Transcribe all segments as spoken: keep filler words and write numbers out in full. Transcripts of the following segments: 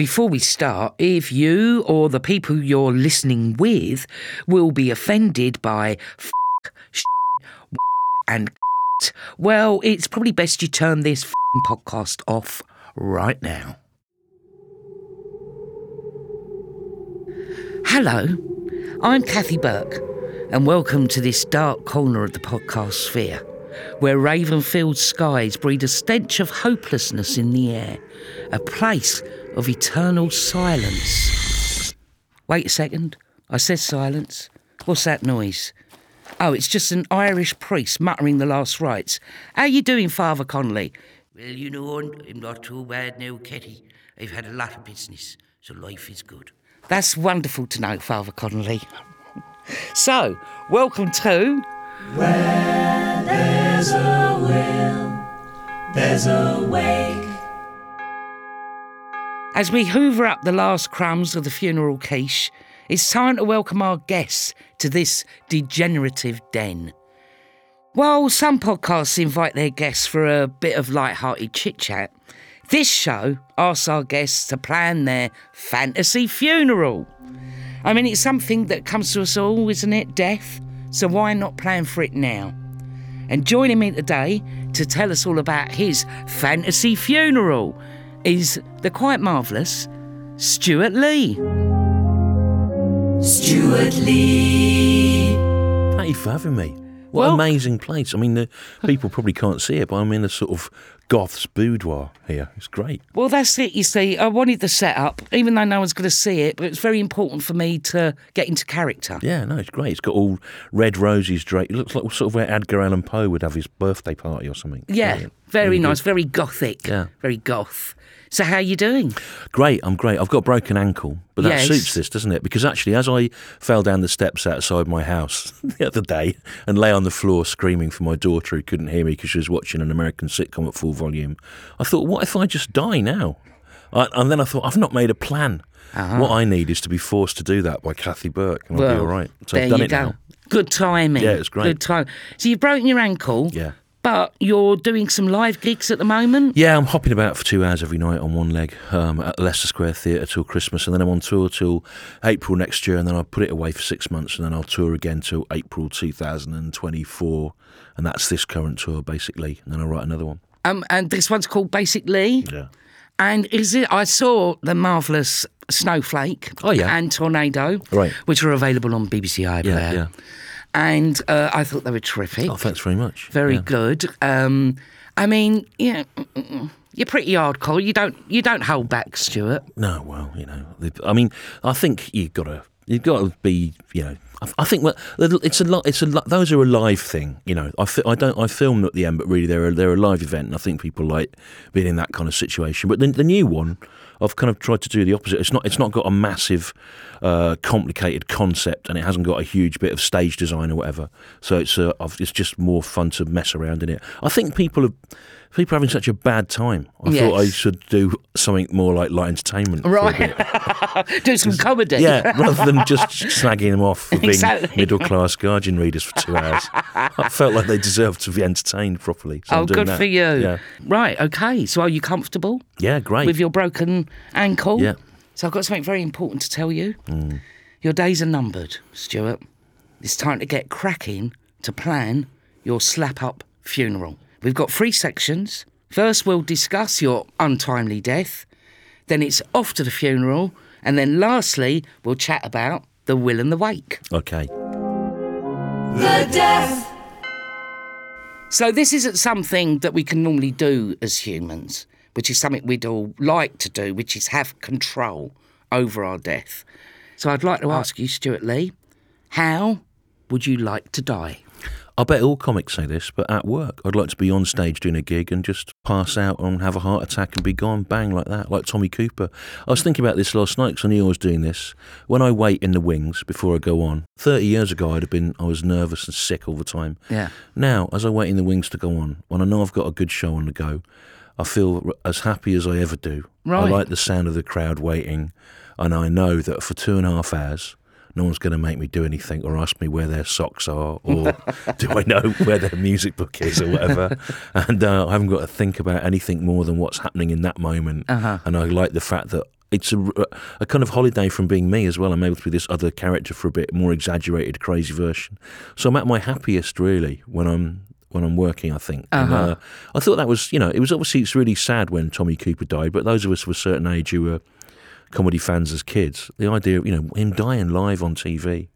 before we start, if you or the people you're listening with will be offended by f***, sh**, and c***, well, it's probably best you turn this f***ing podcast off right now. Hello, I'm Kathy Burke, and welcome to this dark corner of the podcast sphere, where raven-filled skies breed a stench of hopelessness in the air, a place of eternal silence. Wait a second, I said silence. What's that noise? Oh, it's just an Irish priest muttering the last rites. How you doing, Father Connolly? Well, you know, I'm not too bad now, Ketty. I've had a lot of business, so life is good. That's wonderful to know, Father Connolly. So, welcome to... Where there's a will, there's a wake. As we hoover up the last crumbs of the funeral quiche, it's time to welcome our guests to this degenerative den. While some podcasts invite their guests for a bit of light-hearted chit-chat, this show asks our guests to plan their fantasy funeral. I mean, it's something that comes to us all, isn't it, death? So why not plan for it now? And joining me today to tell us all about his fantasy funeral is the quite marvellous Stewart Lee. Stewart Lee. Thank you for having me. What well, an amazing place. I mean, the people probably can't see it, but I'm in a sort of goth's boudoir here. It's great. Well, that's it, you see. I wanted the setup, even though no one's going to see it, but it's very important for me to get into character. Yeah, no, it's great. It's got all red roses draped. It looks like sort of where Edgar Allan Poe would have his birthday party or something. Yeah, brilliant. Very really nice, good. Very gothic, yeah. Very goth. So how are you doing? Great, I'm great. I've got a broken ankle, but that yes. suits this, doesn't it? Because actually, as I fell down the steps outside my house the other day and lay on the floor screaming for my daughter who couldn't hear me because she was watching an American sitcom at full volume, I thought, what if I just die now? I, and then I thought, I've not made a plan. Uh-huh. What I need is to be forced to do that by Kathy Burke, and well, I'll be all right. So there I've done you it go. Now. Good timing. Yeah, it's great. Good time. So you've broken your ankle. Yeah. But you're doing some live gigs at the moment? Yeah, I'm hopping about for two hours every night on one leg um, at the Leicester Square Theatre till Christmas, and then I'm on tour till April next year, and then I'll put it away for six months, and then I'll tour again till April two thousand twenty-four, and that's this current tour, basically, and then I'll write another one. Um, and this one's called Basically? Yeah. And is it? I saw the marvellous Snowflake oh, yeah. and Tornado, right. which are available on B B C iPlayer. Yeah, yeah. And uh, I thought they were terrific. Oh, thanks very much. Very yeah. good. Um, I mean, yeah, you're pretty hardcore. You don't, you don't hold back, Stewart. No, well, you know, I mean, I think you've got to, you've got to be, you know. I think well, it's a lot. It's a lot. Those are a live thing, you know. I, fi- I don't. I filmed at the end, but really, they're a, they're a live event, and I think people like being in that kind of situation. But the, the new one, I've kind of tried to do the opposite. It's not. It's not got a massive, uh, complicated concept, and it hasn't got a huge bit of stage design or whatever. So it's uh, it's just more fun to mess around in it. I think people are people are having such a bad time. I yes. thought I should do something more like light entertainment, right? For a bit. Do some comedy, yeah, rather than just snagging them off. Exactly. Middle-class Guardian readers for two hours. I felt like they deserved to be entertained properly. So oh, I'm doing good that. For you. Yeah. Right, okay. So are you comfortable? Yeah, great. With your broken ankle? Yeah. So I've got something very important to tell you. Mm. Your days are numbered, Stewart. It's time to get cracking to plan your slap-up funeral. We've got three sections. First, we'll discuss your untimely death. Then it's off to the funeral. And then lastly, we'll chat about the will and the wake. Okay. The death. So this isn't something that we can normally do as humans, which is something we'd all like to do, which is have control over our death. So I'd like to ask you, Stewart Lee, how would you like to die? I bet all comics say this, but at work, I'd like to be on stage doing a gig and just pass out and have a heart attack and be gone, bang, like that, like Tommy Cooper. I was thinking about this last night because I knew I was doing this. When I wait in the wings before I go on, thirty years ago, I'd have been, I was nervous and sick all the time. Yeah. Now, as I wait in the wings to go on, when I know I've got a good show on the go, I feel as happy as I ever do. Right. I like the sound of the crowd waiting, and I know that for two and a half hours, no one's going to make me do anything or ask me where their socks are or do I know where their music book is or whatever. And uh, I haven't got to think about anything more than what's happening in that moment. Uh-huh. And I like the fact that it's a, a kind of holiday from being me as well. I'm able to be this other character for a bit, more exaggerated, crazy version. So I'm at my happiest, really, when I'm when I'm working, I think. Uh-huh. And, uh, I thought that was, you know, it was obviously, it's really sad when Tommy Cooper died, but those of us of a certain age who were comedy fans as kids, the idea of, you know, him dying live on T V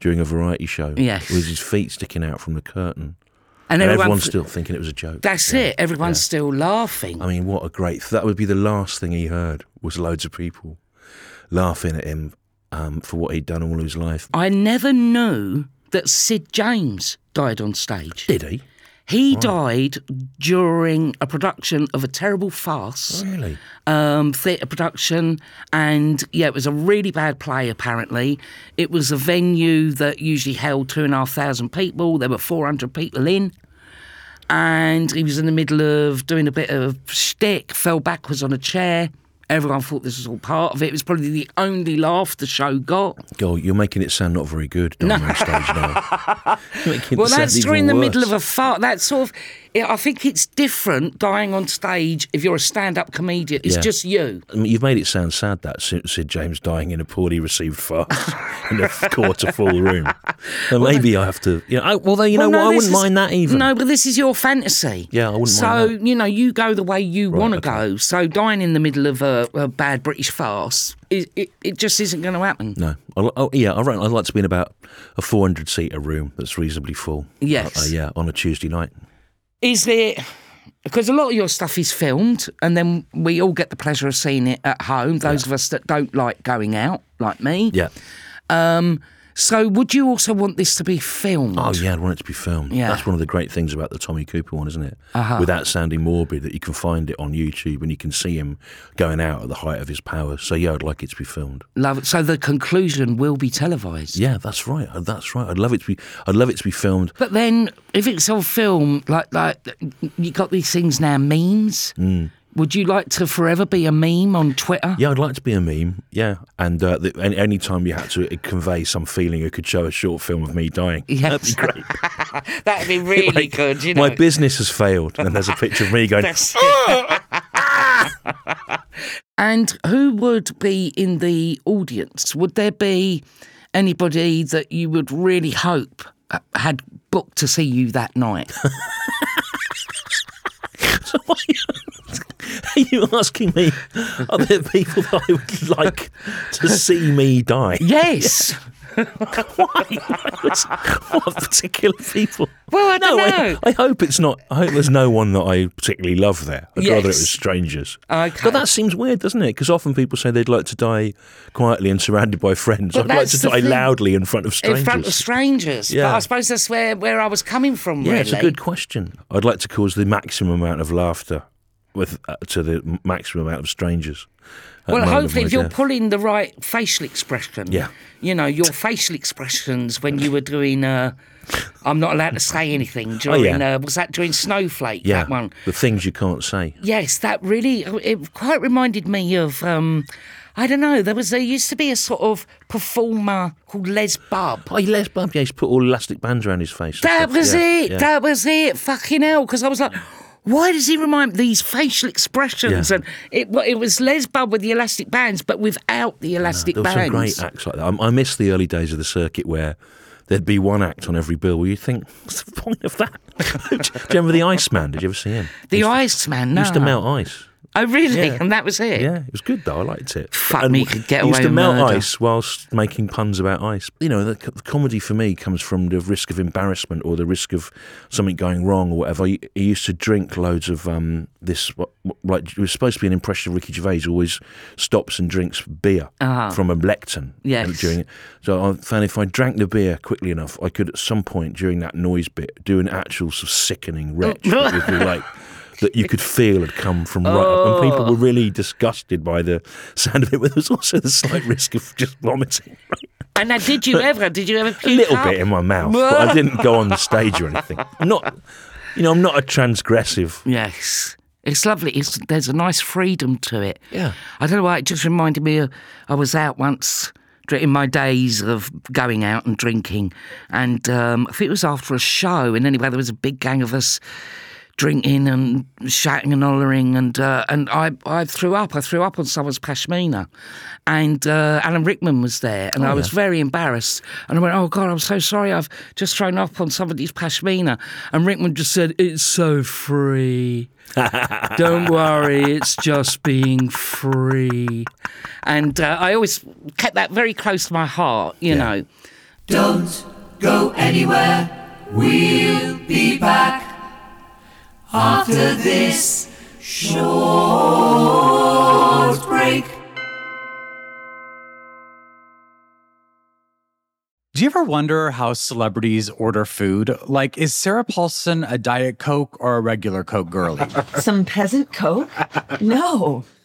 during a variety show, yes, with his feet sticking out from the curtain. And, and everyone everyone's still thinking it was a joke. That's yeah. it. Everyone's yeah. still laughing. I mean, what a great... That would be the last thing he heard, was loads of people laughing at him um, for what he'd done all his life. I never knew that Sid James died on stage. Did he? He right. died during a production of a terrible farce. Really? Um, theatre production. And, yeah, it was a really bad play, apparently. It was a venue that usually held two and a half thousand people. There were four hundred people in. And he was in the middle of doing a bit of shtick, fell backwards on a chair. Everyone thought this was all part of it. It was probably the only laugh the show got. God, you're making it sound not very good, don't you, on stage now? Well, that's during the middle of a fart. That sort of... I think it's different dying on stage if you're a stand-up comedian. It's yeah. just you. I mean, you've made it sound sad, that Sid James dying in a poorly received farce in a quarter full room. Well, maybe I have to... You know, I, although, you well, know no, what, I wouldn't is, mind that even. No, but this is your fantasy. Yeah, I wouldn't so, mind that. So, you know, you go the way you right, want to okay. go. So dying in the middle of a, a bad British farce... It, it, it just isn't going to happen. No. I, oh, yeah, I I'd like to be in about a four hundred seater room that's reasonably full. Yes. Uh, yeah, on a Tuesday night. Is there... Because a lot of your stuff is filmed, and then we all get the pleasure of seeing it at home, those yeah. of us that don't like going out, like me. Yeah. Um, so would you also want this to be filmed? Oh, yeah, I'd want it to be filmed. Yeah. That's one of the great things about the Tommy Cooper one, isn't it? Uh-huh. Without sounding morbid, that you can find it on YouTube and you can see him going out at the height of his power. So, yeah, I'd like it to be filmed. Love it. So the conclusion will be televised? Yeah, that's right. That's right. I'd love it to be I'd love it to be filmed. But then if it's on film, like, like you got these things now, memes. Mm. Would you like to forever be a meme on Twitter? Yeah, I'd like to be a meme, yeah. And uh, the, any, any time you had to convey some feeling, you could show a short film of me dying. Yes. That'd be great. That'd be really like, good, you know. My business has failed, and there's a picture of me going... And who would be in the audience? Would there be anybody that you would really hope had booked to see you that night? So why... Are you asking me, are there people that I would like to see me die? Yes. Why? What particular people? Well, I don't no, know. I, I hope it's not, I hope there's no one that I particularly love there. I'd yes. rather it was strangers. Okay. But that seems weird, doesn't it? Because often people say they'd like to die quietly and surrounded by friends. But I'd like to die thing. loudly in front of strangers. In front of strangers. Yeah. But I suppose that's where, where I was coming from, yeah, really. It's a good question. I'd like to cause the maximum amount of laughter. With uh, to the maximum amount of strangers. Well, hopefully if you're pulling the right facial expression. Yeah. You know, your facial expressions when you were doing... Uh, I'm not allowed to say anything during... Oh, yeah. uh, was that during Snowflake, yeah, that one? The things you can't say. Yes, that really... It quite reminded me of... Um, I don't know, there was there used to be a sort of performer called Les Bubb. Oh, Les Bubb, yeah, he's put all elastic bands around his face. That was yeah, it, yeah. that was it, fucking hell, because I was like... Why does he remind me these facial expressions? Yeah. And it, it was Les Bubb with the elastic bands, but without the elastic no, there bands. There were some great acts like that. I, I miss the early days of the circuit where there'd be one act on every bill where you'd think, what's the point of that? Do you remember the Iceman? Did you ever see him? The Iceman, no. Used to melt ice. Oh, really? Yeah. And that was it? Yeah, it was good, though. I liked it. Fuck and me, could get away with it. Used to melt murder. ice whilst making puns about ice. You know, the, the comedy for me comes from the risk of embarrassment or the risk of something going wrong or whatever. I, I used to drink loads of um, this, what, what, like, it was supposed to be an impression of Ricky Gervais, always stops and drinks beer uh-huh. from a lectern. Yes. During it. So I found if I drank the beer quickly enough, I could at some point during that noise bit do an actual sort of sickening retch that would be like... that you could feel had come from right oh. up. And people were really disgusted by the sound of it, but there was also the slight risk of just vomiting. Right? And now, did you ever, did you ever puke A little up? bit in my mouth, but I didn't go on the stage or anything. I'm not, you know, I'm not a transgressive. Yes. It's lovely. It's, there's a nice freedom to it. Yeah. I don't know why, it just reminded me of, I was out once in my days of going out and drinking, and um, I think it was after a show, and anyway, there was a big gang of us drinking and shouting and hollering, and uh, and I, I threw up. I threw up on someone's pashmina, and uh, Alan Rickman was there, and oh, I yeah. was very embarrassed. And I went, oh, God, I'm so sorry, I've just thrown up on somebody's pashmina. And Rickman just said, it's so free. Don't worry, it's just being free. And uh, I always kept that very close to my heart, you yeah. know. Don't go anywhere, we'll be back after this short break. Do you ever wonder how celebrities order food? Like, is Sarah Paulson a Diet Coke or a regular Coke girlie? Some peasant Coke? No.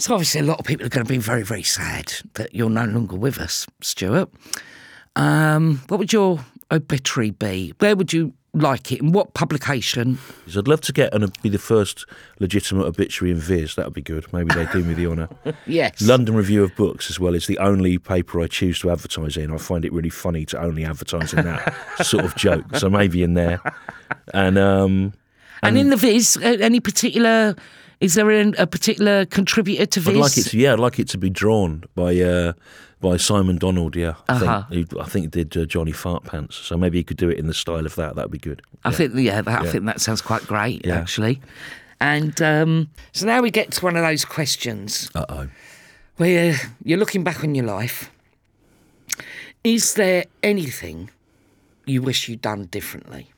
So obviously a lot of people are going to be very, very sad that you're no longer with us, Stuart. Um, what would your obituary be? Where would you like it? In what publication? I'd love to get and be the first legitimate obituary in Viz. That would be good. Maybe they do me the honour. Yes. London Review of Books as well is the only paper I choose to advertise in. I find it really funny to only advertise in that sort of joke. So maybe in there. And, um, and, and in the Viz, any particular... Is there a particular contributor to Viz? I'd like it to, yeah, I'd like it to be drawn by uh, by Simon Donald, yeah. I uh-huh. think he I think did uh, Johnny Fartpants, so maybe he could do it in the style of that. That would be good. Yeah. I think, yeah, that, yeah, I think that sounds quite great, yeah. actually. And um, so now we get to one of those questions. Uh-oh. Where you're looking back on your life. Is there anything you wish you'd done differently?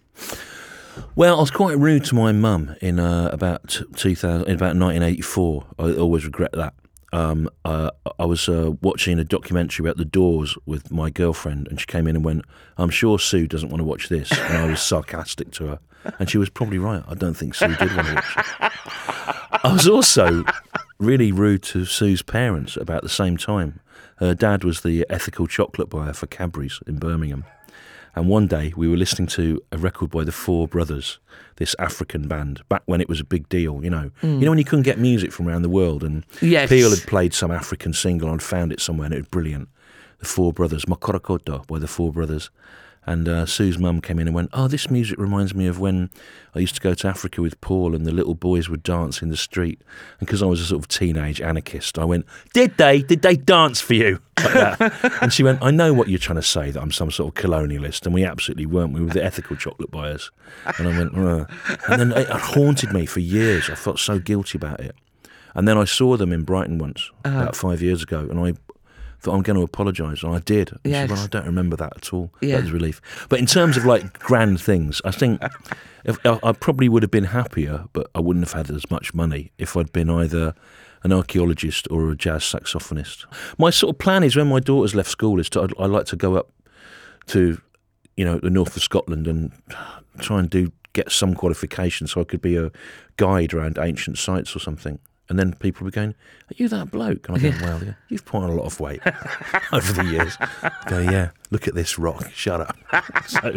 Well, I was quite rude to my mum in uh, about two thousand, in about nineteen eighty four. I always regret that. Um, uh, I was uh, watching a documentary about The Doors with my girlfriend, and she came in and went, "I'm sure Sue doesn't want to watch this," and I was sarcastic to her, and she was probably right. I don't think Sue did want to watch it. I was also really rude to Sue's parents about the same time. Her dad was the ethical chocolate buyer for Cadbury's in Birmingham. And one day we were listening to a record by the Four Brothers, this African band, back when it was a big deal, you know. Mm. You know when you couldn't get music from around the world, and yes. Peel had played some African single and found it somewhere and it was brilliant. The Four Brothers, Makorakoto by the Four Brothers. And uh, Sue's mum came in and went, oh, this music reminds me of when I used to go to Africa with Paul and the little boys would dance in the street. And because I was a sort of teenage anarchist, I went, did they? Did they dance for you? Like that. And she went, I know what you're trying to say, that I'm some sort of colonialist. And we absolutely weren't. We were the ethical chocolate buyers. And I went, ugh. And then it haunted me for years. I felt so guilty about it. And then I saw them in Brighton once, uh, about five years ago, and I... that I'm going to apologise, and I did. And yes. she went, I don't remember that at all. Yeah. That was relief. But in terms of, like, grand things, I think if, I probably would have been happier, but I wouldn't have had as much money if I'd been either an archaeologist or a jazz saxophonist. My sort of plan is when my daughter's left school is to I'd, I'd like to go up to, you know, the north of Scotland and try and do get some qualification so I could be a guide around ancient sites or something. And then people were going, are you that bloke? And I go, well, yeah, you've put on a lot of weight over the years. I go, yeah, look at this rock, shut up. So,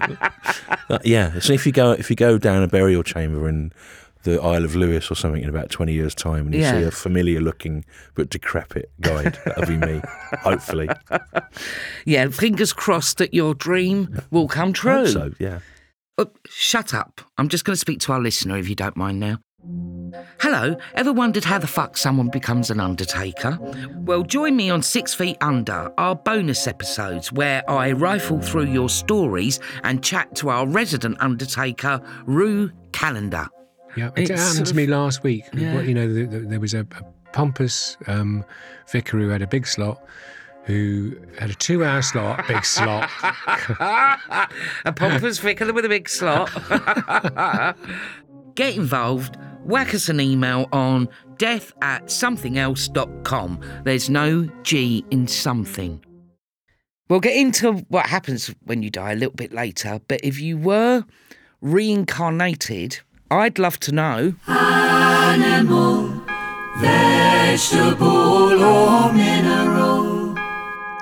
uh, yeah, so if you go if you go down a burial chamber in the Isle of Lewis or something in about twenty years' time and you yeah. see a familiar-looking but decrepit guide, that'll be me, hopefully. Yeah, fingers crossed that your dream will come true. I hope so, yeah. Uh, shut up. I'm just going to speak to our listener, if you don't mind now. Hello, ever wondered how the fuck someone becomes an undertaker? Well, join me on Six Feet Under, our bonus episodes where I rifle through your stories and chat to our resident undertaker, Rue Callender. Yeah, it it's happened to me last week. Yeah. Well, you know, the, the, there was a, a pompous um, vicar who had a big slot, who had a two-hour slot, big slot. A pompous vicar with a big slot. Get involved. Whack us an email on death at something else dot com. There's no G in something. We'll get into what happens when you die a little bit later, but if you were reincarnated I'd love to know. Animal, vegetable or mineral.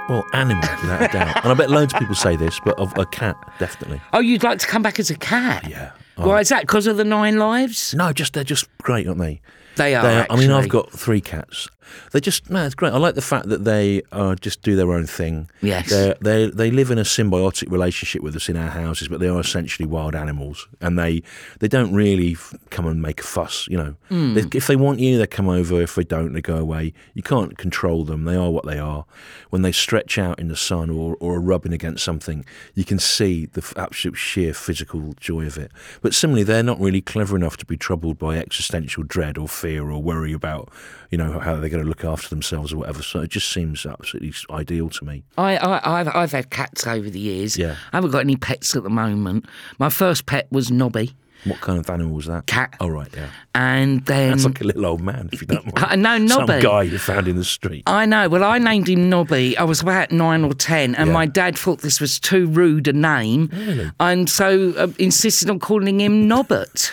Well, animal, without a doubt. And I bet loads of people say this, but of a cat, definitely. Oh, you'd like to come back as a cat? Yeah. Why well, is that? Because of the Nine Lives? No, just they're just great, aren't they? They are, they are. I mean, I've got three cats. They're just, man, it's great. I like the fact that they uh, just do their own thing. Yes. They're, they're, they live in a symbiotic relationship with us in our houses, but they are essentially wild animals. And they they don't really f- come and make a fuss, you know. Mm. They, if they want you, they come over. If they don't, they go away. You can't control them. They are what they are. When they stretch out in the sun or, or are rubbing against something, you can see the f- absolute sheer physical joy of it. But similarly, they're not really clever enough to be troubled by existential dread or fear or worry about, you know, how they're going to look after themselves or whatever. So it just seems absolutely ideal to me. I, I, I've, I've had cats over the years. Yeah. I haven't got any pets at the moment. My first pet was Nobby. What kind of animal was that? Cat. Oh, right, yeah. And then... That's like a little old man, if you don't mind. I know, Nobby. Some guy you found in the street. I know. Well, I named him Nobby. I was about nine or ten, and yeah. my dad thought this was too rude a name. Really? And so uh, insisted on calling him Nobbert.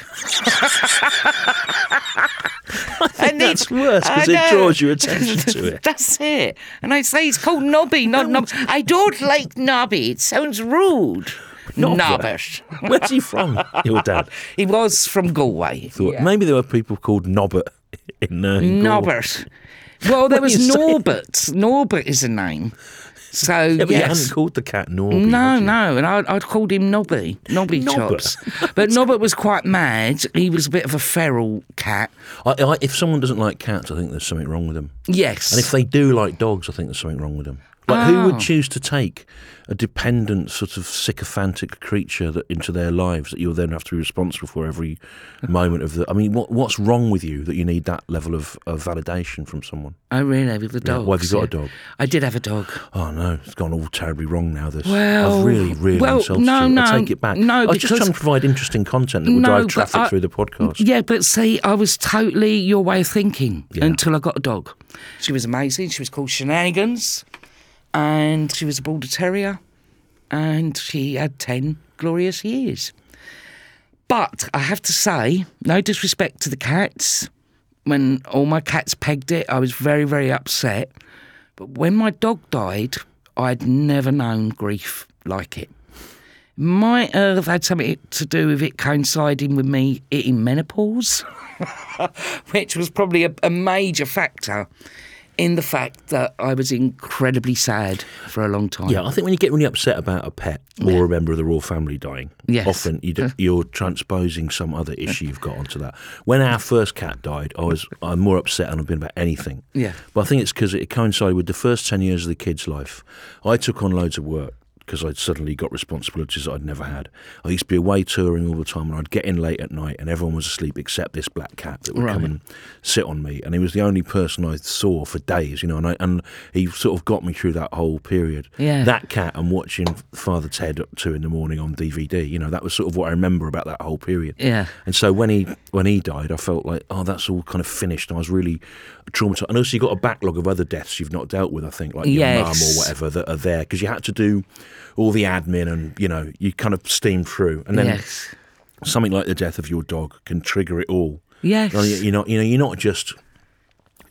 I think and that's it, worse because it draws your attention to it. That's it. And I say, it's called Nobby, not Nob. I don't like Nobby. It sounds rude. Nobbert. Nobbert. Where's he from, your dad? He was from Galway. Thought, yeah. Maybe there were people called Nobbert in, uh, in Nobbert. Galway. Well, there was Norbert. Saying? Norbert is a name. So, yeah, but yes. You hadn't called the cat Norby. No, no, and I'd, I'd called him Nobby, Nobby Chops. But Nobbert was quite mad. He was a bit of a feral cat. I, I, if someone doesn't like cats, I think there's something wrong with them. Yes. And if they do like dogs, I think there's something wrong with them. Like, oh. Who would choose to take a dependent, sort of sycophantic creature that, into their lives that you'll then have to be responsible for every moment of the... I mean, what what's wrong with you that you need that level of, of validation from someone? Oh, really? With the dog? Yeah. Well, have you got yeah. a dog? I did have a dog. Oh, no. It's gone all terribly wrong now, this. Well... I've really, really well, insulted no, you. No, I take it back. No, I was just trying to provide interesting content that will no, drive traffic I, through the podcast. Yeah, but see, I was totally your way of thinking yeah. until I got a dog. She was amazing. She was called Shenanigans. And she was a Border Terrier, and she had ten glorious years. But I have to say, no disrespect to the cats, when all my cats pegged it, I was very, very upset. But when my dog died, I'd never known grief like it. Might have had something to do with it coinciding with me hitting menopause, which was probably a, a major factor. In the fact that I was incredibly sad for a long time. Yeah, I think when you get really upset about a pet or yeah. a member of the royal family dying, yes. often you do, you're transposing some other issue you've got onto that. When our first cat died, I was I'm more upset than I've been about anything. Yeah, but I think it's because it coincided with the first ten years of the kid's life. I took on loads of work. Because I'd suddenly got responsibilities that I'd never had. I used to be away touring all the time, and I'd get in late at night, and everyone was asleep except this black cat that would right. come and sit on me. And he was the only person I saw for days, you know, and, I, and he sort of got me through that whole period. Yeah. That cat and watching Father Ted at two in the morning on D V D, you know, that was sort of what I remember about that whole period. Yeah. And so when he when he died, I felt like, oh, that's all kind of finished. And I was really traumatised. And also you've got a backlog of other deaths you've not dealt with, I think, like yes. your mum or whatever, that are there. Because you had to do... all the admin and, you know, you kind of steam through. And then yes. something like the death of your dog can trigger it all. Yes. You're not, you know, you're not just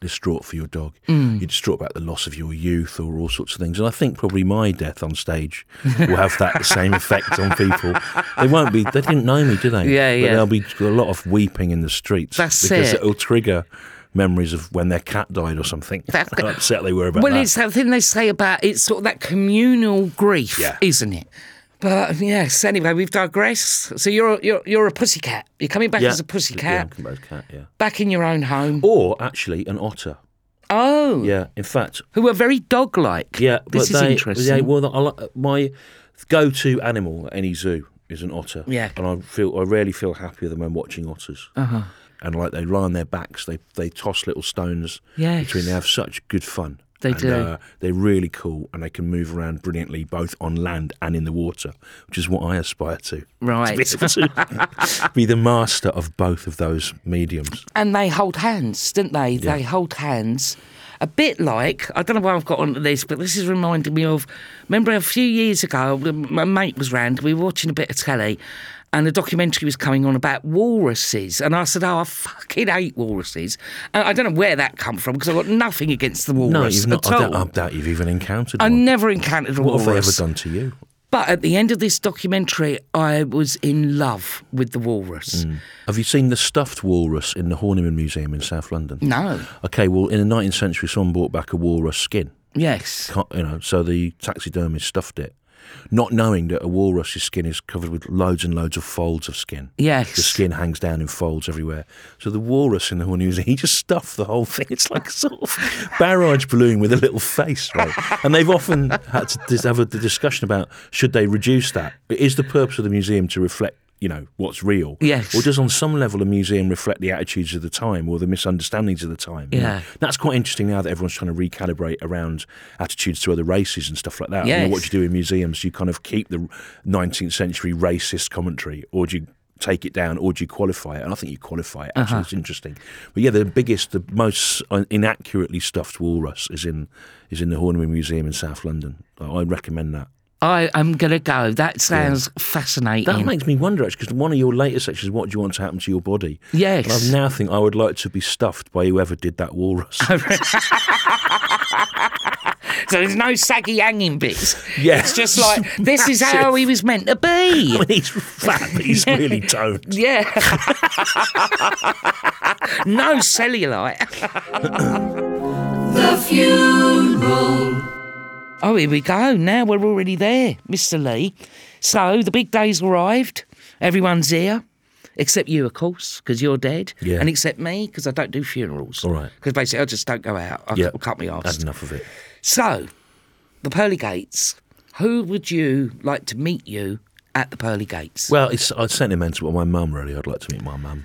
distraught for your dog. Mm. You're distraught about the loss of your youth or all sorts of things. And I think probably my death on stage will have that same effect on people. They won't be, they didn't know me, did they? Yeah, yeah. But there'll be a lot of weeping in the streets. That's because it. Because it'll trigger... memories of when their cat died or something. That, How upset they were about well, that. Well, it's that thing they say about it's sort of that communal grief, yeah. isn't it? But yes, anyway, we've digressed. So you're you're you're a pussycat. You're coming back yeah. as a pussycat. Yeah, back, cat, yeah. back in your own home. Or actually an otter. Oh. Yeah, in fact. Who are very dog-like. Yeah, this is they, interesting. Yeah, well, I like, my go-to animal at any zoo is an otter. Yeah. And I feel I rarely feel happier than when watching otters. Uh-huh. And like they lie on their backs, they they toss little stones yes. between. They have such good fun. They and, do. Uh, they're really cool, and they can move around brilliantly, both on land and in the water, which is what I aspire to. Right, to be, to be the master of both of those mediums. And they hold hands, don't they? Yeah. They hold hands, a bit like I don't know why I've got onto this, but this is reminding me of. Remember a few years ago, my mate was round. We were watching a bit of telly. and a documentary was coming on about walruses. And I said, oh, I fucking hate walruses. And I don't know where that come from, because I've got nothing against the walrus. No, you've not, at I, all. Doubt, I doubt you've even encountered I one. I never encountered a what walrus. What have they ever done to you? But at the end of this documentary, I was in love with the walrus. Mm. Have you seen the stuffed walrus in the Horniman Museum in South London? No. OK, well, in the nineteenth century, someone brought back a walrus skin. Yes. You know, so the taxidermist stuffed it, not knowing that a walrus's skin is covered with loads and loads of folds of skin. Yes. The skin hangs down in folds everywhere. So the walrus in the Horniman Museum, he just stuffed the whole thing. It's like a sort of barrage balloon with a little face, right? And they've often had to have a discussion about, should they reduce that? Is the purpose of the museum to reflect, you know, what's real? Yes. Or does on some level a museum reflect the attitudes of the time or the misunderstandings of the time? Yeah. You know? That's quite interesting now that everyone's trying to recalibrate around attitudes to other races and stuff like that. Yes. You know, what do you do in museums? Do you kind of keep the nineteenth century racist commentary, or do you take it down, or do you qualify it? And I think you qualify it, actually. Uh-huh. It's interesting. But yeah, the biggest, the most inaccurately stuffed walrus is in, is in the Horniman Museum in South London. I recommend that. I am going to go. That sounds yeah. fascinating. That makes me wonder, actually, because one of your later sections, what do you want to happen to your body? Yes. And I now think I would like to be stuffed by whoever did that walrus. So there's no saggy hanging bits. Yeah. It's just like, this massive. Is how he was meant to be. I mean, he's fat, but he's really toned. Yeah. No cellulite. The funeral. Oh, here we go. Now we're already there, Mister Lee. So the big day's arrived. Everyone's here, except you, of course, because you're dead. Yeah. And except me, because I don't do funerals. All right. Because basically I just don't go out. I yeah. can't be arsed. That's enough of it. So, the pearly gates. Who would you like to meet you at the pearly gates? Well, it's, it's sentimental, but my mum, really. I'd like to meet my mum.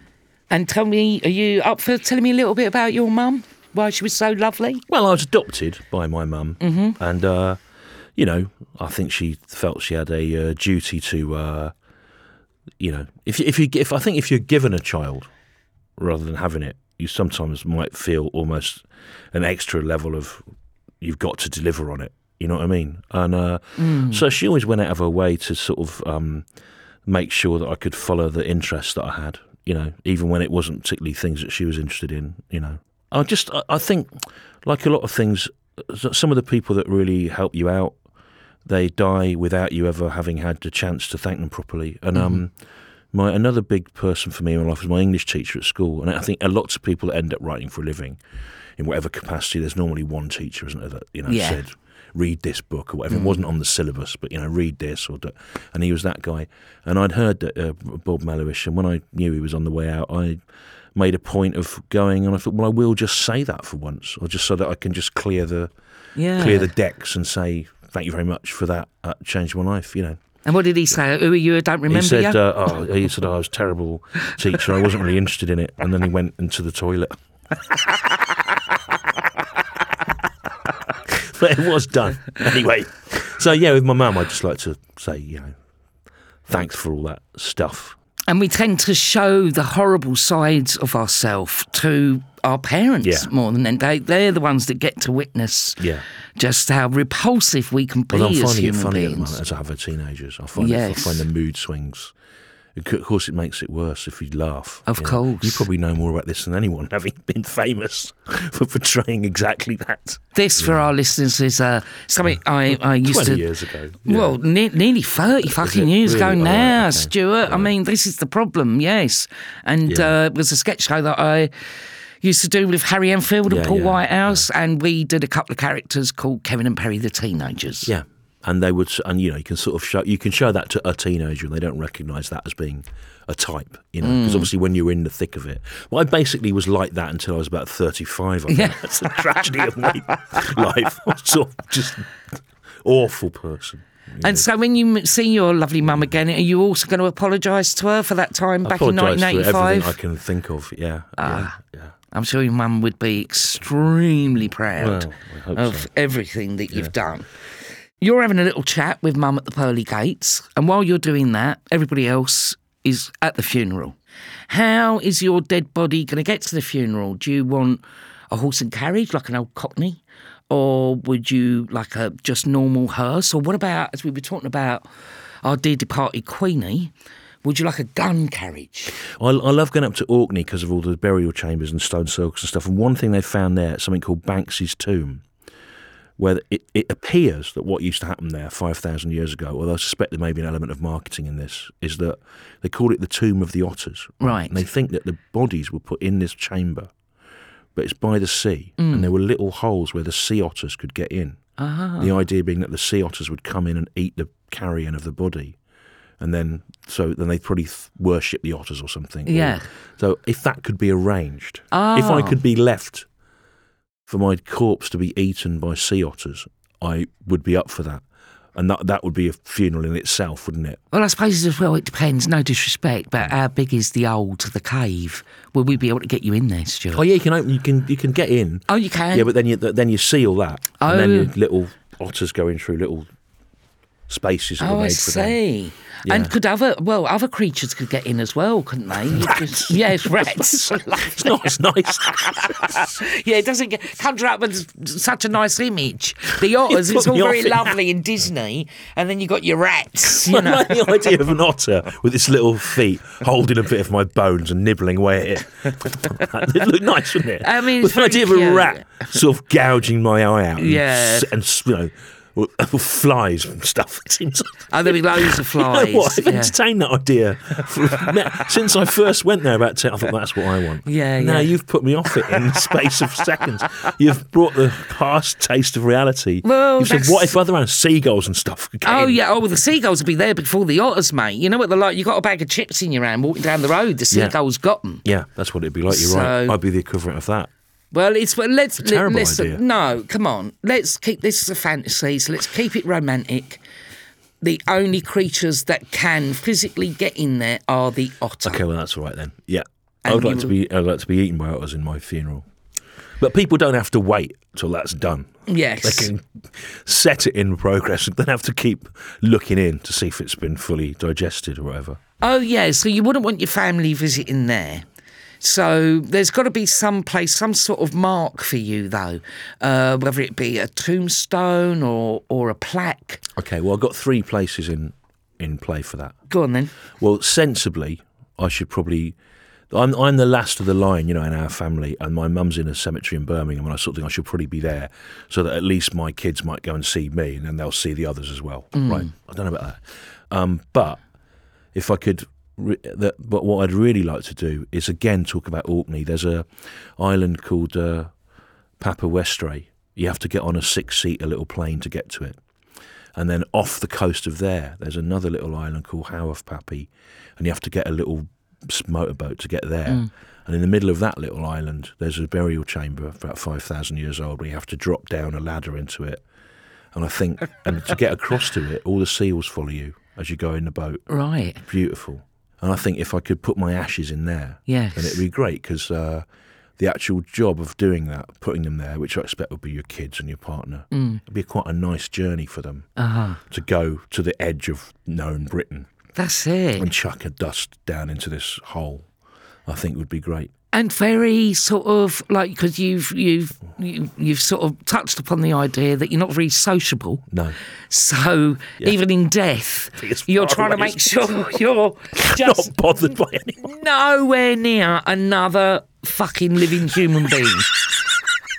And tell me, are you up for telling me a little bit about your mum? Why she was so lovely? Well, I was adopted by my mum, mm-hmm. and uh, you know, I think she felt she had a uh, duty to, uh, you know, if you, if you if I think if you're given a child rather than having it, you sometimes might feel almost an extra level of you've got to deliver on it. You know what I mean? And uh, mm. so she always went out of her way to sort of um, make sure that I could follow the interests that I had. You know, even when it wasn't particularly things that she was interested in. You know. I just, I think, like a lot of things, some of the people that really help you out, they die without you ever having had the chance to thank them properly. And mm-hmm. um, my another big person for me in my life was my English teacher at school. And I think a lot of people end up writing for a living in whatever capacity. There's normally one teacher, isn't there, that, you know, yeah. said, read this book or whatever. Mm-hmm. It wasn't on the syllabus, but, you know, read this. or do, And he was that guy. And I'd heard that uh, Bob Mallowish, and when I knew he was on the way out, I... made a point of going, and I thought, well, I will just say that for once, or just so that I can just clear the yeah. clear the decks and say, thank you very much for that, uh, changed my life, you know. And what did he say? Who are you? I don't remember. He said, uh, oh, he said oh, I was a terrible teacher, I wasn't really interested in it, and then he went into the toilet. But it was done, anyway. So, yeah, with my mum, I'd just like to say, you know, thanks for all that stuff. And we tend to show the horrible sides of ourselves to our parents yeah. more than anything. They, they're the ones that get to witness yeah. just how repulsive we can be well, as human it funny beings. At the moment, as I have with teenagers, I find, yes. it, I find the mood swings. Of course, it makes it worse if you laugh. Of you course. Know. You probably know more about this than anyone, having been famous for portraying exactly that. This, yeah. for our listeners, is uh, something uh, I, I used twenty to... twenty years ago. Yeah. Well, ne- nearly thirty fucking years really? ago now, oh, okay. Stuart. Yeah. I mean, this is the problem, yes. And yeah. uh, it was a sketch show that I... used to do with Harry Enfield yeah, and Paul yeah, Whitehouse, yeah. and we did a couple of characters called Kevin and Perry, the Teenagers. Yeah. And they would, and you know, you can sort of show, you can show that to a teenager, and they don't recognise that as being a type, you know, because mm. obviously when you're in the thick of it. Well, I basically was like that until I was about thirty-five. I think. Yeah. That's the tragedy of my life. I was sort of just an awful person. And know. So when you see your lovely mum again, are you also going to apologise to her for that time I back in nineteen eighty-five? I apologise for everything I can think of, yeah, ah. yeah, yeah. I'm sure your mum would be extremely proud well, I hope of so. everything that yeah. you've done. You're having a little chat with Mum at the pearly gates, and while you're doing that, everybody else is at the funeral. How is your dead body going to get to the funeral? Do you want a horse and carriage, like an old cockney? Or would you like a just normal hearse? Or what about, as we were talking about, our dear departed Queenie, Would you like a gun carriage? I, I love going up to Orkney because of all the burial chambers and stone circles and stuff. And one thing they found there, something called Banks's tomb, where it, it appears that what used to happen there five thousand years ago, although I suspect there may be an element of marketing in this, is that they called it the Tomb of the Otters. Right. And they think that the bodies were put in this chamber, but it's by the sea, mm. and there were little holes where the sea otters could get in. Uh-huh. The idea being that the sea otters would come in and eat the carrion of the body. And then, so then they probably th- worship the otters or something. Yeah. Or, so if that could be arranged, oh. if I could be left for my corpse to be eaten by sea otters, I would be up for that. And that that would be a funeral in itself, wouldn't it? Well, I suppose as well, it depends, no disrespect, but how big is the old, the cave? Will we be able to get you in there, Stuart? Oh, yeah, you can open, you can you can get in. Oh, you can? Yeah, but then you then you seal that. Oh. And then your little otters go in through little spaces that oh, were made for them. Oh, I see. Yeah. And could other, well, other creatures could get in as well, couldn't they? Rats. Yes, rats. It's not as nice. Yeah, it doesn't get, conjure up with such a nice image. The otters, it's all very lovely in Disney, and then you got your rats. You know? I like the idea of an otter with its little feet holding a bit of my bones and nibbling away at it. It'd look nice, wouldn't it? I mean, with the idea cute. of a rat sort of gouging my eye out. Yeah. And, and you know, flies and stuff. Oh, there'll be loads of flies. You know what? I've yeah. entertained that idea for, since I first went there about ten. I thought that's what I want. Yeah, now yeah. you've put me off it in the space of seconds. You've brought the harsh taste of reality. Well, you said, what if other animals, seagulls and stuff? Could get oh in? yeah. Oh, well, the seagulls would be there before the otters, mate. You know what they're like. You got a bag of chips in your hand walking down the road. The seagulls yeah. got them. Yeah, that's what it'd be like. You're so, right. I'd be the equivalent of that. Well, it's well, let's it's a terrible let's, idea. No, come on. Let's keep this as a fantasy, so let's keep it romantic. The only creatures that can physically get in there are the otter. Okay, well that's all right then. Yeah, and I would like to be I'd like to be eaten by otters in my funeral. But people don't have to wait till that's done. Yes, they can set it in progress and then have to keep looking in to see if it's been fully digested or whatever. Oh yeah, so you wouldn't want your family visiting there. So there's got to be some place, some sort of mark for you, though, uh, whether it be a tombstone or, or a plaque. OK, well, I've got three places in, in play for that. Go on, then. Well, sensibly, I should probably... I'm, I'm the last of the line, you know, in our family, and my mum's in a cemetery in Birmingham, and I sort of think I should probably be there so that at least my kids might go and see me, and then they'll see the others as well. Mm. Right? I don't know about that. Um, but if I could... That, but what I'd really like to do is again talk about Orkney. There's a island called uh, Papa Westray. You have to get on a six-seater little plane to get to it, and then off the coast of there, there's another little island called Howaf Papi, and you have to get a little motorboat to get there. Mm. And in the middle of that little island, there's a burial chamber about five thousand years old, where you have to drop down a ladder into it. And I think, and to get across to it, all the seals follow you as you go in the boat. Right, it's beautiful. And I think if I could put my ashes in there, yes. then it'd be great, because uh, the actual job of doing that, putting them there, which I expect would be your kids and your partner, mm. it'd be quite a nice journey for them uh-huh. to go to the edge of known Britain. That's it. And chuck a dust down into this hole, I think would be great. And very sort of like, because you've you've you've sort of touched upon the idea that you're not very sociable. No. So yeah. even in death, you're trying to make sure you're just not bothered by anyone. Nowhere near another fucking living human being.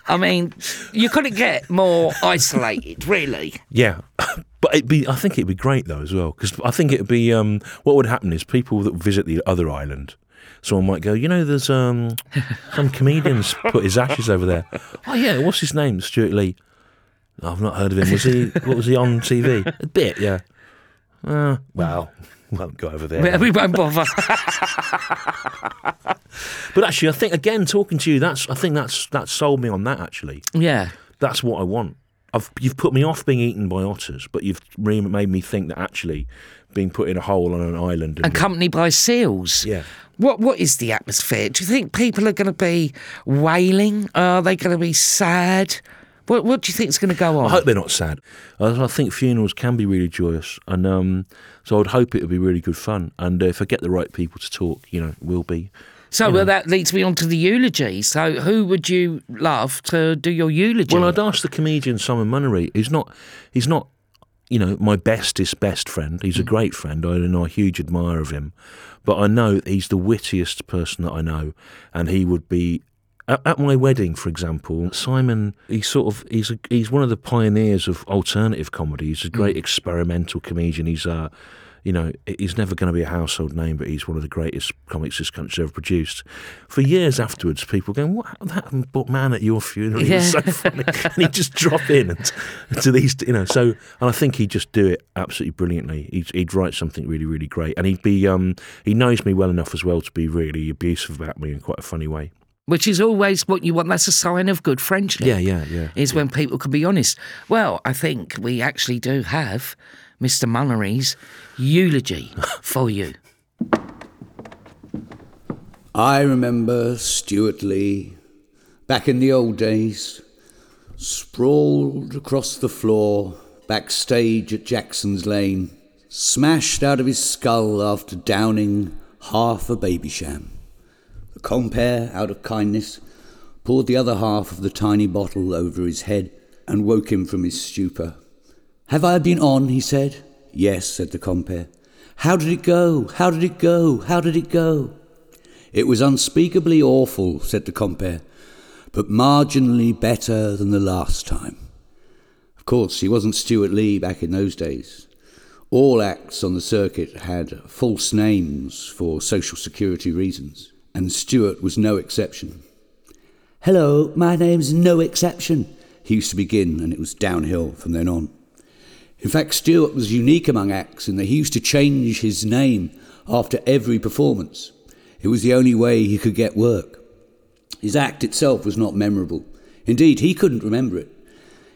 I mean, you couldn't get more isolated, really. Yeah. But it'd be, I think it'd be great though as well, because I think it'd be um, what would happen is people that visit the other island. Someone might go, you know, there's um, some comedian's put his ashes over there. Oh, yeah, what's his name? Stewart Lee. Oh, I've not heard of him. Was he? What was he on T V? A bit, yeah. Uh, well, we won't go over there. We, we won't bother. But actually, I think, again, talking to you, that's I think that's that sold me on that, actually. Yeah. That's what I want. I've, you've put me off being eaten by otters, but you've re- made me think that actually being put in a hole on an island... And accompanied by seals. Yeah. What What is the atmosphere? Do you think people are going to be wailing? Are they going to be sad? What What do you think is going to go on? I hope they're not sad. I, I think funerals can be really joyous, and um, so I would hope it would be really good fun. And uh, if I get the right people to talk, you know, it will be... So well, that leads me on to the eulogy. So who would you love to do your eulogy? Well, I'd ask the comedian Simon Munnery. He's not, he's not, you know, my bestest best friend. He's a great friend. I, I'm a huge admirer of him. But I know he's the wittiest person that I know, and he would be... At my wedding, for example, Simon, he's sort of he's a, he's one of the pioneers of alternative comedy. He's a great mm. experimental comedian. He's uh, you know, he's never going to be a household name, but he's one of the greatest comics this country's ever produced. For years afterwards, people going, "What that but man at your funeral? He yeah. was so funny," and he'd just drop in and to these, you know. So, and I think he'd just do it absolutely brilliantly. He'd, he'd write something really, really great, and he'd be um, he knows me well enough as well to be really abusive about me in quite a funny way. Which is always what you want. That's a sign of good friendship. Yeah, yeah, yeah. Is yeah. when people can be honest. Well, I think we actually do have Mister Munnery's eulogy for you. I remember Stewart Lee, back in the old days, sprawled across the floor, backstage at Jackson's Lane, smashed out of his skull after downing half a baby sham. Compere, out of kindness, poured the other half of the tiny bottle over his head and woke him from his stupor. "Have I been on?" he said. "Yes," said the compere. "How did it go? How did it go? How did it go?" "It was unspeakably awful," said the compere, "but marginally better than the last time." Of course, he wasn't Stewart Lee back in those days. All acts on the circuit had false names for social security reasons. And Stewart was no exception. "Hello, my name's No Exception," he used to begin, and it was downhill from then on. In fact, Stewart was unique among acts in that he used to change his name after every performance. It was the only way he could get work. His act itself was not memorable. Indeed, he couldn't remember it.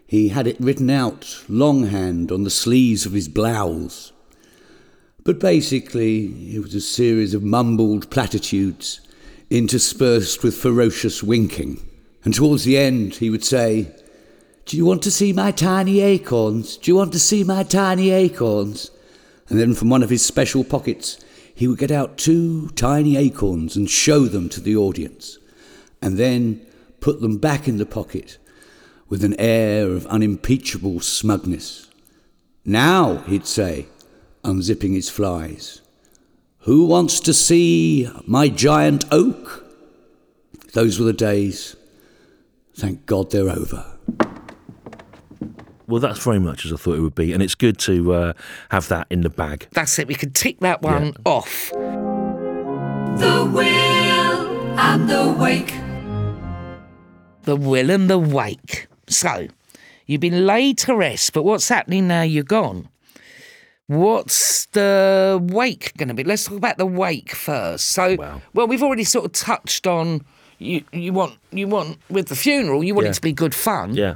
He had it written out, longhand, on the sleeves of his blouse. But basically, it was a series of mumbled platitudes interspersed with ferocious winking. And towards the end, he would say, "Do you want to see my tiny acorns? Do you want to see my tiny acorns?" And then from one of his special pockets, he would get out two tiny acorns and show them to the audience, and then put them back in the pocket with an air of unimpeachable smugness. "Now," he'd say, unzipping his flies, "who wants to see my giant oak?" Those were the days. Thank God they're over. Well, that's very much as I thought it would be, and it's good to uh, have that in the bag. That's it, we can tick that one yeah. off. The Will and the Wake. The Will and the Wake. So, you've been laid to rest, but what's happening now you're gone? What's the wake going to be? Let's talk about the wake first. So, wow. well, we've already sort of touched on you. You want, you want with the funeral, you want yeah. it to be good fun. Yeah.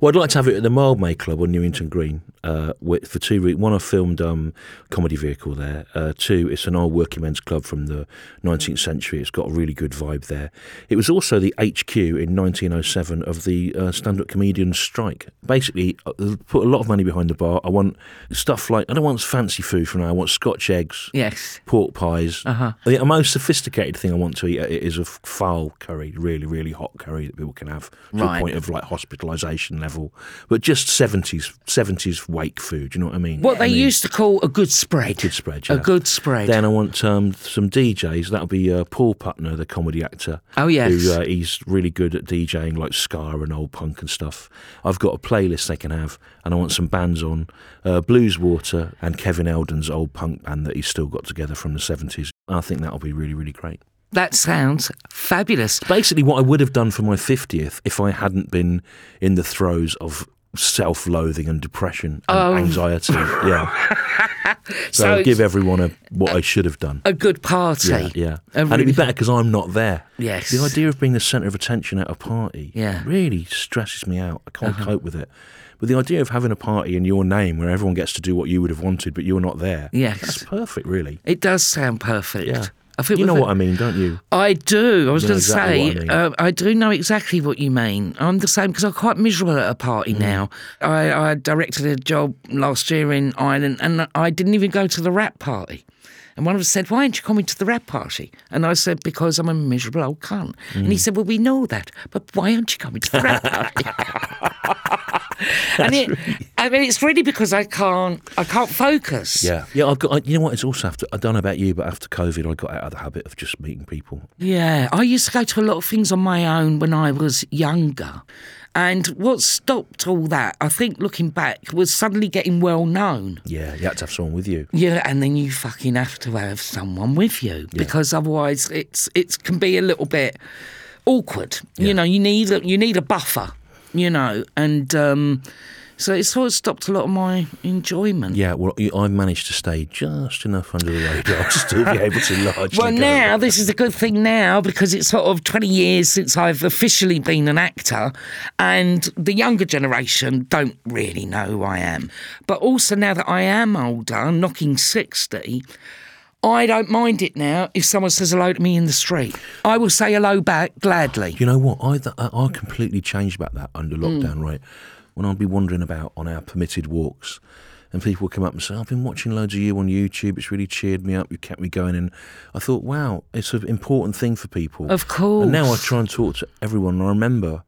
Well, I'd like to have it at the Mildmay Club on Newington Green uh, with, for two reasons. One, I filmed um, Comedy Vehicle there. Uh, two, it's an old working men's club from the nineteenth century. It's got a really good vibe there. It was also the H Q in nineteen oh seven of the uh, stand-up comedians' strike. Basically, I put a lot of money behind the bar. I want stuff like, I don't want fancy food for now. I want Scotch eggs, yes, pork pies. Uh-huh. The most sophisticated thing I want to eat at it is a foul curry, really, really hot curry that people can have to right. the point of like hospitalisation level. But just seventies, seventies wake food, you know what I mean? What they and used to call a good spread. Good spread, yeah. A good spread. Then I want um, some D Js. That'll be uh, Paul Putner, the comedy actor. Oh, yes. Who, uh, he's really good at DJing, like ska and old punk and stuff. I've got a playlist they can have, and I want some bands on. Uh, Blues Water and Kevin Eldon's old punk band that he's still got together from the seventies. I think that'll be really, really great. That sounds fabulous. Basically what I would have done for my fiftieth if I hadn't been in the throes of self-loathing and depression and oh. anxiety. Yeah. So, so give everyone a, what a, I should have done. A good party. Yeah, yeah. And really it'd be better because I'm not there. Yes. The idea of being the centre of attention at a party yeah. really stresses me out. I can't uh-huh. cope with it. But the idea of having a party in your name where everyone gets to do what you would have wanted but you're not there, yes. that's perfect really. It does sound perfect. Yeah. I think you know what I mean, don't you? I do. I was going to say, I, mean. uh, I do know exactly what you mean. I'm the same because I'm quite miserable at a party mm. now. I, I directed a job last year in Ireland and I didn't even go to the rap party. And one of us said, "Why aren't you coming to the rap party?" And I said, "Because I'm a miserable old cunt." Mm. And he said, "Well, we know that, but why aren't you coming to the rap party?" And it, I mean, it's really because I can't, I can't focus. Yeah, yeah. I've got. I, you know what? It's also after. I don't know about you, but after COVID, I got out of the habit of just meeting people. Yeah, I used to go to a lot of things on my own when I was younger, and what stopped all that, I think, looking back, was suddenly getting well known. Yeah, you had to have someone with you. Yeah, and then you fucking have to have someone with you yeah. because otherwise, it's it can be a little bit awkward. Yeah. You know, you need a, you need a buffer. You know, and um, so it sort of stopped a lot of my enjoyment. Yeah, well, I managed to stay just enough under the radar to still be able to largely Well, now, this is a good thing now, because it's sort of twenty years since I've officially been an actor, and the younger generation don't really know who I am. But also now that I am older, knocking sixty... I don't mind it now if someone says hello to me in the street. I will say hello back gladly. You know what? I th- I completely changed about that under lockdown, mm. right? When I'd be wandering about on our permitted walks and people would come up and say, I've been watching loads of you on YouTube. It's really cheered me up. You kept me going. And I thought, wow, it's an important thing for people. Of course. And now I try and talk to everyone. And I remember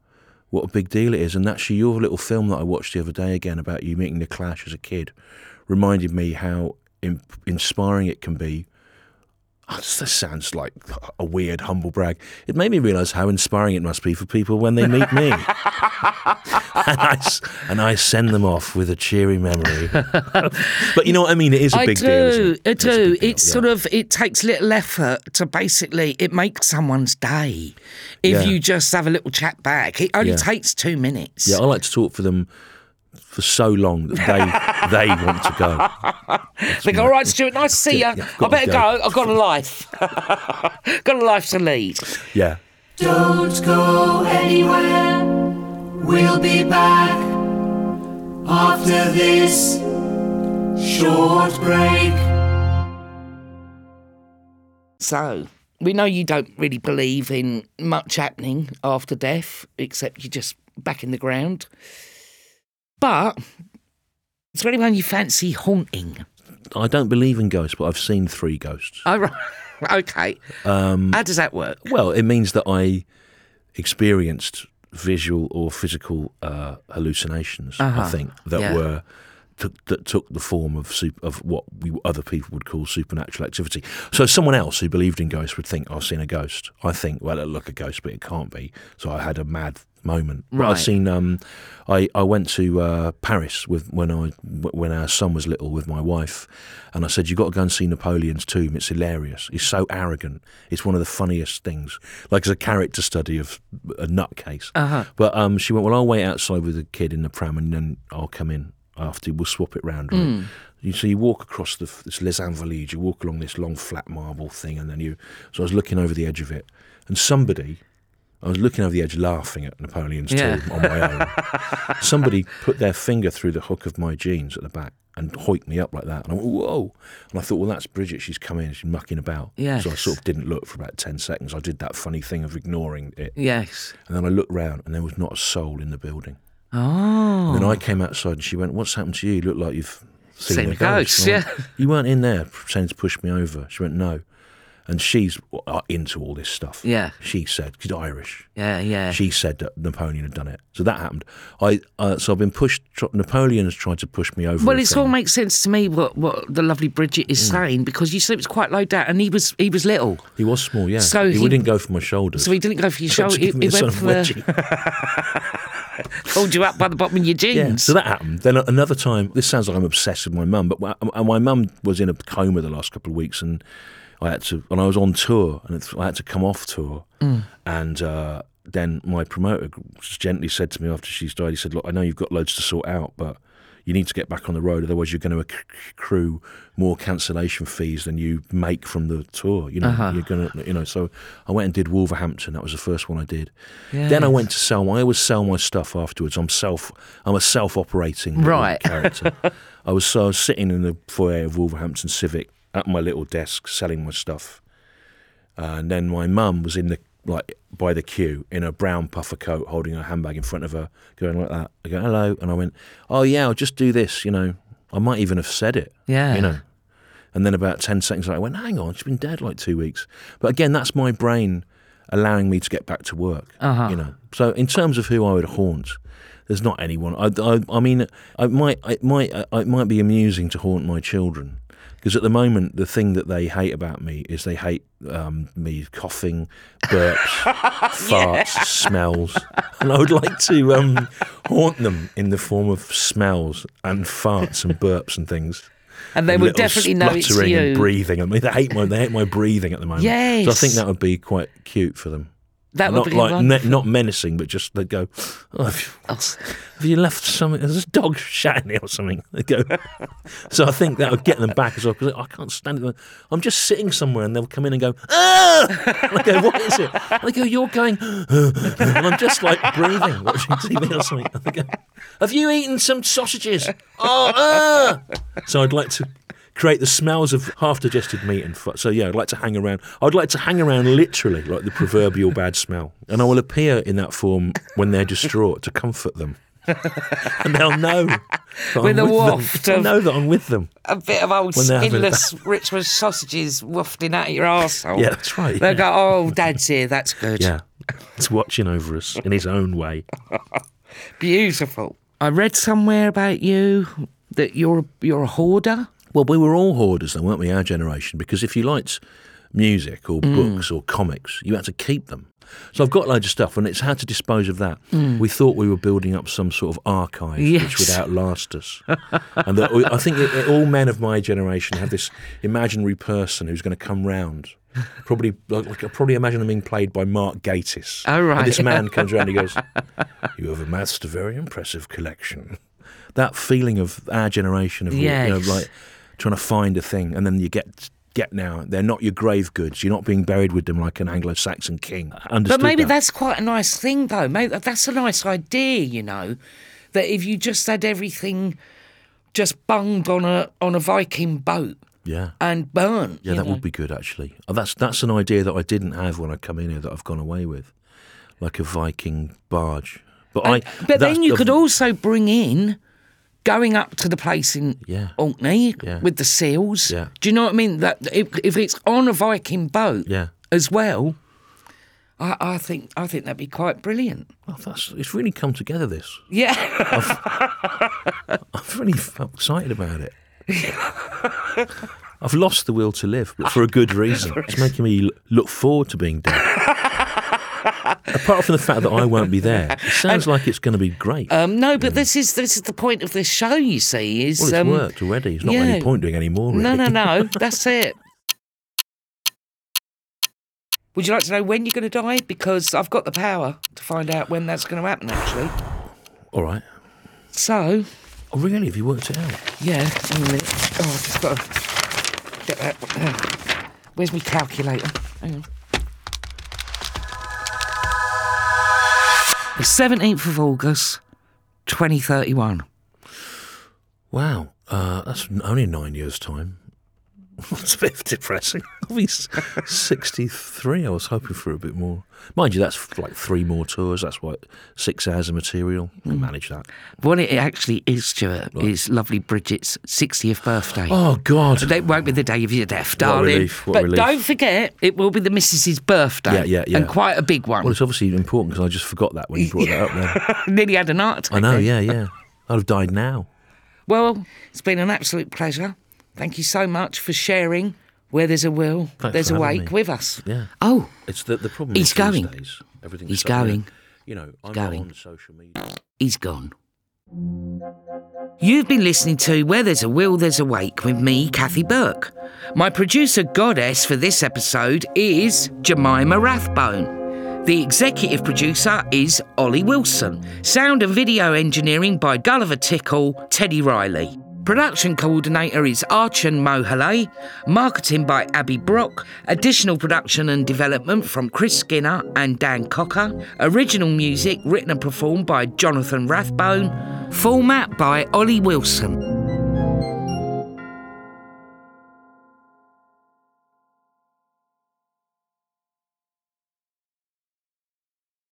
what a big deal it is. And actually your little film that I watched the other day again about you meeting The Clash as a kid reminded me how inspiring it can be. Oh, this sounds like a weird humble brag. It made me realise how inspiring it must be for people when they meet me. and, I, and I send them off with a cheery memory. But you know what I mean? It is a I big do, deal, isn't it? I do. It's, deal, it's yeah. sort of, it takes little effort to basically, it makes someone's day. If yeah. you just have a little chat back, it only yeah. takes two minutes. Yeah, I like to talk for them for so long that they they want to go. That's they go, all right, Stuart, nice to see yeah, you. Yeah, I better go. go. I've got a life. Got a life to lead. Yeah. Don't go anywhere. We'll be back after this short break. So, we know you don't really believe in much happening after death, except you're just back in the ground. But is there anyone you fancy haunting? I don't believe in ghosts, but I've seen three ghosts. Oh, right. Okay. Um, How does that work? Well, it means that I experienced visual or physical uh, hallucinations, uh-huh. I think, that yeah. were... T- that took the form of super, of what we other people would call supernatural activity. So someone else who believed in ghosts would think, I've seen a ghost. I think, well, it'll look a ghost, but it can't be. So I had a mad moment. Right. I've seen. Um, I I went to uh, Paris with when I when our son was little with my wife, and I said, you've got to go and see Napoleon's tomb. It's hilarious. He's so arrogant. It's one of the funniest things. Like it's a character study of a nutcase. Uh-huh. But um, she went, well, I'll wait outside with the kid in the pram, and then I'll come in. After we'll swap it round, right? Mm. You, so you walk across the, this Les Invalides, you walk along this long flat marble thing, and then you. So I was looking over the edge of it, and somebody, I was looking over the edge, laughing at Napoleon's yeah. tomb on my own. Somebody put their finger through the hook of my jeans at the back and hoiked me up like that, and I went, whoa! And I thought, well, that's Bridget. She's come in, she's mucking about. Yes. So I sort of didn't look for about ten seconds. I did that funny thing of ignoring it. Yes. And then I looked round, and there was not a soul in the building. Oh. And then I came outside and she went, what's happened to you? You look like you've seen, seen a ghost. ghost yeah. Went, you weren't in there pretending to push me over. She went, no. And she's into all this stuff. Yeah. She said, she's Irish. Yeah, yeah. She said that Napoleon had done it. So that happened. I uh, So I've been pushed, tr- Napoleon has tried to push me over. Well, it all makes sense to me what, what the lovely Bridget is mm. saying, because you said it was quite low down and he was he was little. He was small, yeah. So He, he didn't go for my shoulders. So he didn't go for your shoulders. He, he went for the... Pulled you up by the bottom of your jeans. Yeah, so that happened. Then another time, this sounds like I'm obsessed with my mum, but my, my mum was in a coma the last couple of weeks and I had to, and I was on tour and it, I had to come off tour mm. and uh, then my promoter just gently said to me after she's died, he said, look, I know you've got loads to sort out, but you need to get back on the road, otherwise you're going to accrue more cancellation fees than you make from the tour. You know, uh-huh. you're going to, you know. So I went and did Wolverhampton. That was the first one I did. Yes. Then I went to sell. I always sell my stuff afterwards. I'm self. I'm a self-operating right. character. I was so I was sitting in the foyer of Wolverhampton Civic at my little desk selling my stuff, uh, and then my mum was in the. Like by the queue in a brown puffer coat, holding a handbag in front of her, going like that. I go, hello. And I went, oh yeah, I'll just do this, you know. I might even have said it. Yeah. You know. And then about ten seconds later, I went, hang on, she's been dead like two weeks. But again, that's my brain allowing me to get back to work. Uh-huh. You know, so in terms of who I would haunt, there's not anyone. I, I, I mean, I might, it might, it might be amusing to haunt my children, because at the moment the thing that they hate about me is they hate um, me coughing, burps, farts, yeah. smells, and I would like to um, haunt them in the form of smells and farts and burps and things. And they would definitely know it's you. Spluttering and breathing. I mean, they hate my they hate my breathing at the moment. Yes. So I think that would be quite cute for them. That would not be like ne- not menacing, but just they'd go, oh, have, you, have you left something? There's this dog shat in it or something. They go. So I think that would get them back as well, because I can't stand it. I'm just sitting somewhere and they'll come in and go, ah! And I go, what is it? And they go, you're going, ah. And I'm just like breathing, watching T V or something. And they go, have you eaten some sausages? Oh, ah! So I'd like to create the smells of half-digested meat and f- so yeah, I'd like to hang around. I'd like to hang around literally like the proverbial bad smell, and I will appear in that form when they're distraught to comfort them, and they'll know with I'm a waft. They'll know that I'm with them. A bit of old skinless Richmond sausages wafting out of your arsehole. Yeah, that's right. They'll yeah. go, oh, Dad's here. That's good. Yeah, it's watching over us in his own way. Beautiful. I read somewhere about you that you're you're a hoarder. Well, we were all hoarders, though, weren't we, our generation? Because if you liked music or mm. books or comics, you had to keep them. So I've got loads of stuff, and it's how to dispose of that. Mm. We thought we were building up some sort of archive yes. which would outlast us. And that we, I think it, it, all men of my generation have this imaginary person who's going to come round. Probably, like, I probably imagine him being played by Mark Gatiss. Oh, right. And this man comes round and he goes, you have amassed a very impressive collection. That feeling of our generation of, yes. you know, like, trying to find a thing, and then you get get now. They're not your grave goods. You're not being buried with them like an Anglo-Saxon king. Understood. But maybe that. that's quite a nice thing, though. Maybe that's a nice idea, you know, that if you just had everything just bunged on a on a Viking boat, yeah, and burnt. Yeah, that know? would be good, actually. Oh, that's that's an idea that I didn't have when I come in here that I've gone away with, like a Viking barge. But and, I. But then you could also bring in. Going up to the place in yeah. Orkney yeah. with the seals. Yeah. Do you know what I mean? That if, if it's on a Viking boat yeah. as well, I, I think I think that'd be quite brilliant. Well, that's it's really come together. This, yeah, I've, I've really felt excited about it. I've lost the will to live, but for a good reason. It's making me look forward to being dead. Apart from the fact that I won't be there, it sounds and, like it's going to be great. Um, no, but mm. this is this is the point of this show. You see, is well, it's um, worked already. It's not yeah. any point doing any more. Really. No, no, no. That's it. Would you like to know when you're going to die? Because I've got the power to find out when that's going to happen. Actually. All right. So. Oh, really? Have you worked it out? Yeah. In a minute. Oh, I've just got to get that. Where's my calculator? Hang on. The seventeenth of August, twenty thirty-one. Wow, uh, that's only nine years' time. That's a bit depressing. I'll be sixty-three. I was hoping for a bit more. Mind you, that's like three more tours. That's what, six hours of material. I can manage that. What it actually is, Stuart, right. is lovely Bridget's sixtieth birthday. Oh, God. And it won't be the day of your death, darling. What relief, what but relief. Don't forget, it will be the missus's birthday. Yeah, yeah, yeah. And quite a big one. Well, it's obviously important because I just forgot that when you brought that up there. Nearly had an heart attack. I know, yeah, yeah. I'd have died now. Well, it's been an absolute pleasure. Thank you so much for sharing Where There's a Will, Thanks There's a Wake me. With us. Yeah. Oh. It's the, the problem he's is going. Days, everything's he's stuck going. There. You know, I'm going. Not on social media. He's gone. You've been listening to Where There's a Will, There's a Wake with me, Kathy Burke. My producer goddess for this episode is Jemima Rathbone. The executive producer is Ollie Wilson. Sound and video engineering by Gulliver Tickle, Teddy Riley. Production coordinator is Archon Mohale, marketing by Abby Brock, additional production and development from Chris Skinner and Dan Cocker, original music written and performed by Jonathan Rathbone, format by Ollie Wilson.